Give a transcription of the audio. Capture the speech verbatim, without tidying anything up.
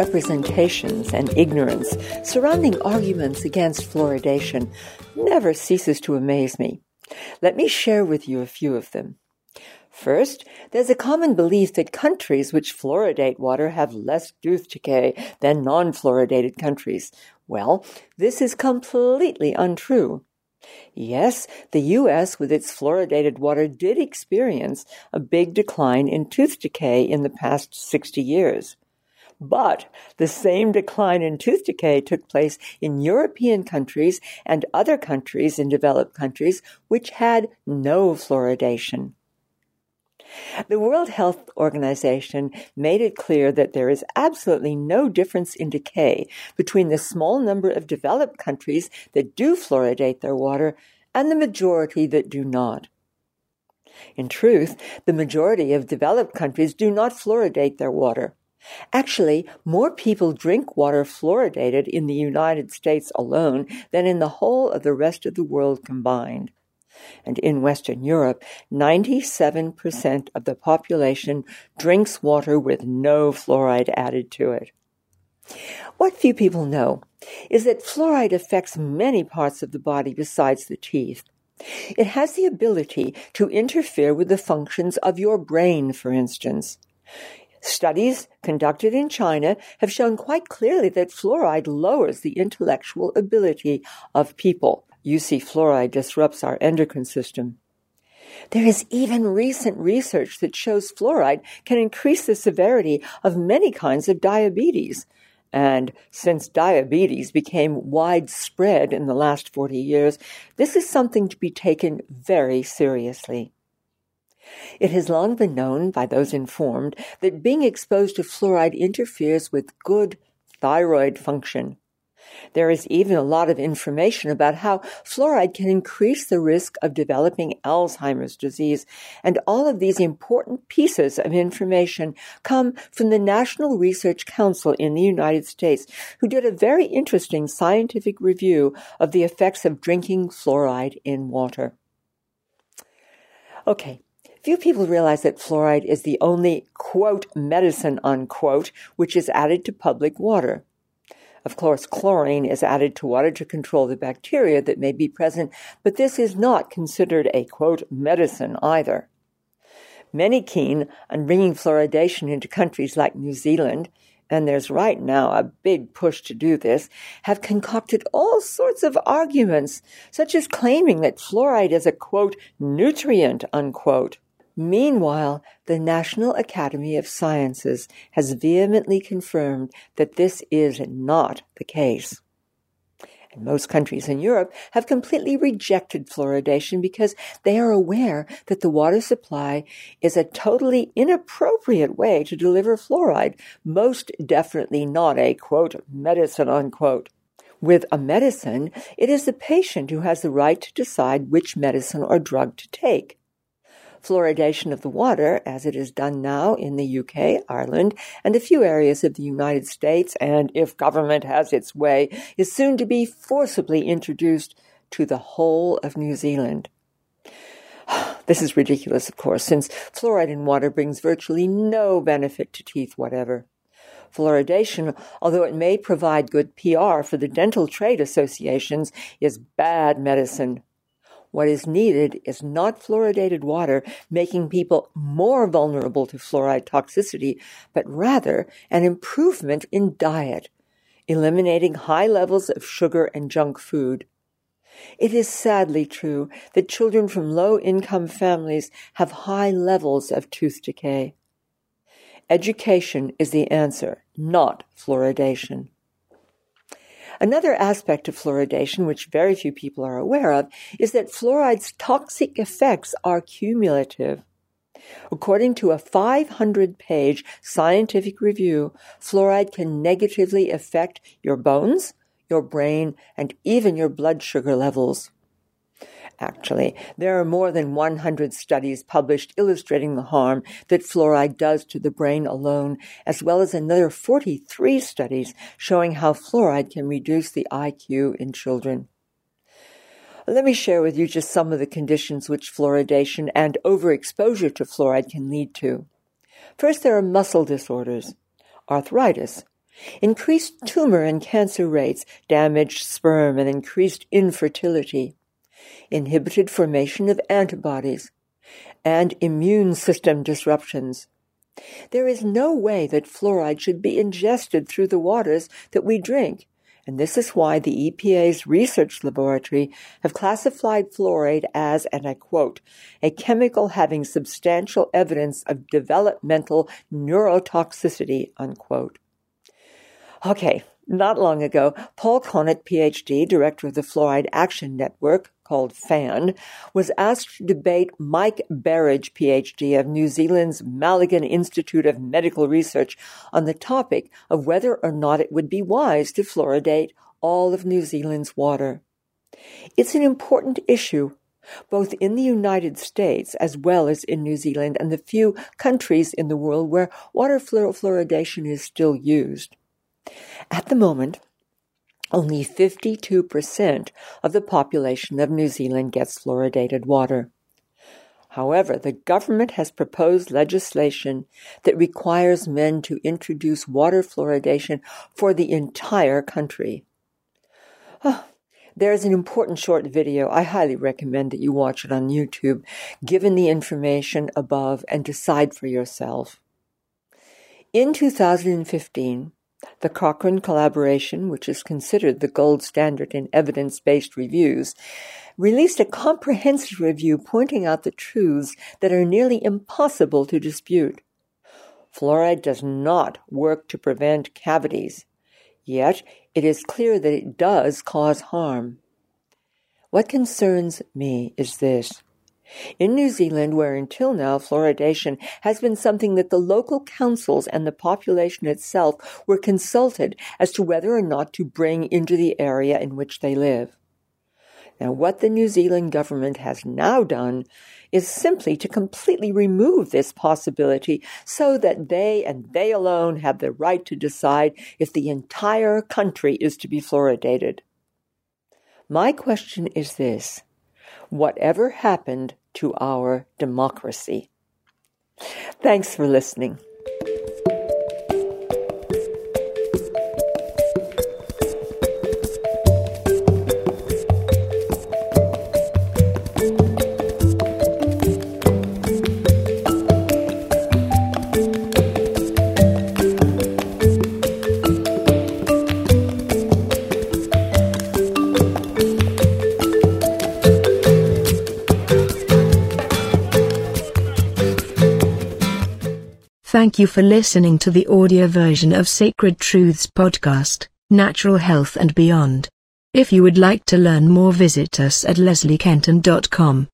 misrepresentations and ignorance surrounding arguments against fluoridation never ceases to amaze me. Let me share with you a few of them. First, there's a common belief that countries which fluoridate water have less tooth decay than non-fluoridated countries. Well, this is completely untrue. Yes, the U S with its fluoridated water did experience a big decline in tooth decay in the past sixty years. But the same decline in tooth decay took place in European countries and other countries in developed countries which had no fluoridation. The World Health Organization made it clear that there is absolutely no difference in decay between the small number of developed countries that do fluoridate their water and the majority that do not. In truth, the majority of developed countries do not fluoridate their water. Actually, more people drink water fluoridated in the United States alone than in the whole of the rest of the world combined. And in Western Europe, ninety-seven percent of the population drinks water with no fluoride added to it. What few people know is that fluoride affects many parts of the body besides the teeth. It has the ability to interfere with the functions of your brain, for instance. Studies conducted in China have shown quite clearly that fluoride lowers the intellectual ability of people. You see, fluoride disrupts our endocrine system. There is even recent research that shows fluoride can increase the severity of many kinds of diabetes. And since diabetes became widespread in the last forty years, this is something to be taken very seriously. It has long been known by those informed that being exposed to fluoride interferes with good thyroid function. There is even a lot of information about how fluoride can increase the risk of developing Alzheimer's disease, and all of these important pieces of information come from the National Research Council in the United States, who did a very interesting scientific review of the effects of drinking fluoride in water. Okay. Few people realize that fluoride is the only, quote, medicine, unquote, which is added to public water. Of course, chlorine is added to water to control the bacteria that may be present, but this is not considered a, quote, medicine either. Many keen on bringing fluoridation into countries like New Zealand, and there's right now a big push to do this, have concocted all sorts of arguments, such as claiming that fluoride is a, quote, nutrient, unquote. Meanwhile, the National Academy of Sciences has vehemently confirmed that this is not the case. And most countries in Europe have completely rejected fluoridation because they are aware that the water supply is a totally inappropriate way to deliver fluoride, most definitely not a, quote, medicine, unquote. With a medicine, it is the patient who has the right to decide which medicine or drug to take. Fluoridation of the water, as it is done now in the U K, Ireland, and a few areas of the United States, and if government has its way, is soon to be forcibly introduced to the whole of New Zealand. This is ridiculous, of course, since fluoride in water brings virtually no benefit to teeth whatever. Fluoridation, although it may provide good P R for the dental trade associations, is bad medicine. What is needed is not fluoridated water making people more vulnerable to fluoride toxicity, but rather an improvement in diet, eliminating high levels of sugar and junk food. It is sadly true that children from low-income families have high levels of tooth decay. Education is the answer, not fluoridation. Another aspect of fluoridation, which very few people are aware of, is that fluoride's toxic effects are cumulative. According to a five hundred page scientific review, fluoride can negatively affect your bones, your brain, and even your blood sugar levels. Actually, there are more than one hundred studies published illustrating the harm that fluoride does to the brain alone, as well as another forty-three studies showing how fluoride can reduce the I Q in children. Let me share with you just some of the conditions which fluoridation and overexposure to fluoride can lead to. First, there are muscle disorders, arthritis, increased tumor and cancer rates, damaged sperm, and increased infertility, inhibited formation of antibodies, and immune system disruptions. There is no way that fluoride should be ingested through the waters that we drink, and this is why the E P A's research laboratory have classified fluoride as, and I quote, a chemical having substantial evidence of developmental neurotoxicity, unquote. Okay, not long ago, Paul Connett, P H D, director of the Fluoride Action Network, called FAN, was asked to debate Mike Berridge, P H D, of New Zealand's Malligan Institute of Medical Research on the topic of whether or not it would be wise to fluoridate all of New Zealand's water. It's an important issue, both in the United States as well as in New Zealand and the few countries in the world where water fluoridation is still used. At the moment, only fifty-two percent of the population of New Zealand gets fluoridated water. However, the government has proposed legislation that requires men to introduce water fluoridation for the entire country. Oh, there's an important short video. I highly recommend that you watch it on YouTube, given the information above, and decide for yourself. In two thousand fifteen, the Cochrane Collaboration, which is considered the gold standard in evidence-based reviews, released a comprehensive review pointing out the truths that are nearly impossible to dispute. Fluoride does not work to prevent cavities, yet it is clear that it does cause harm. What concerns me is this. In New Zealand, where until now fluoridation has been something that the local councils and the population itself were consulted as to whether or not to bring into the area in which they live. Now, what the New Zealand government has now done is simply to completely remove this possibility so that they and they alone have the right to decide if the entire country is to be fluoridated. My question is this. Whatever happened to our democracy? Thanks for listening. Thank you for listening to the audio version of Sacred Truths podcast, Natural Health and Beyond. If you would like to learn more, visit us at leslie kenton dot com.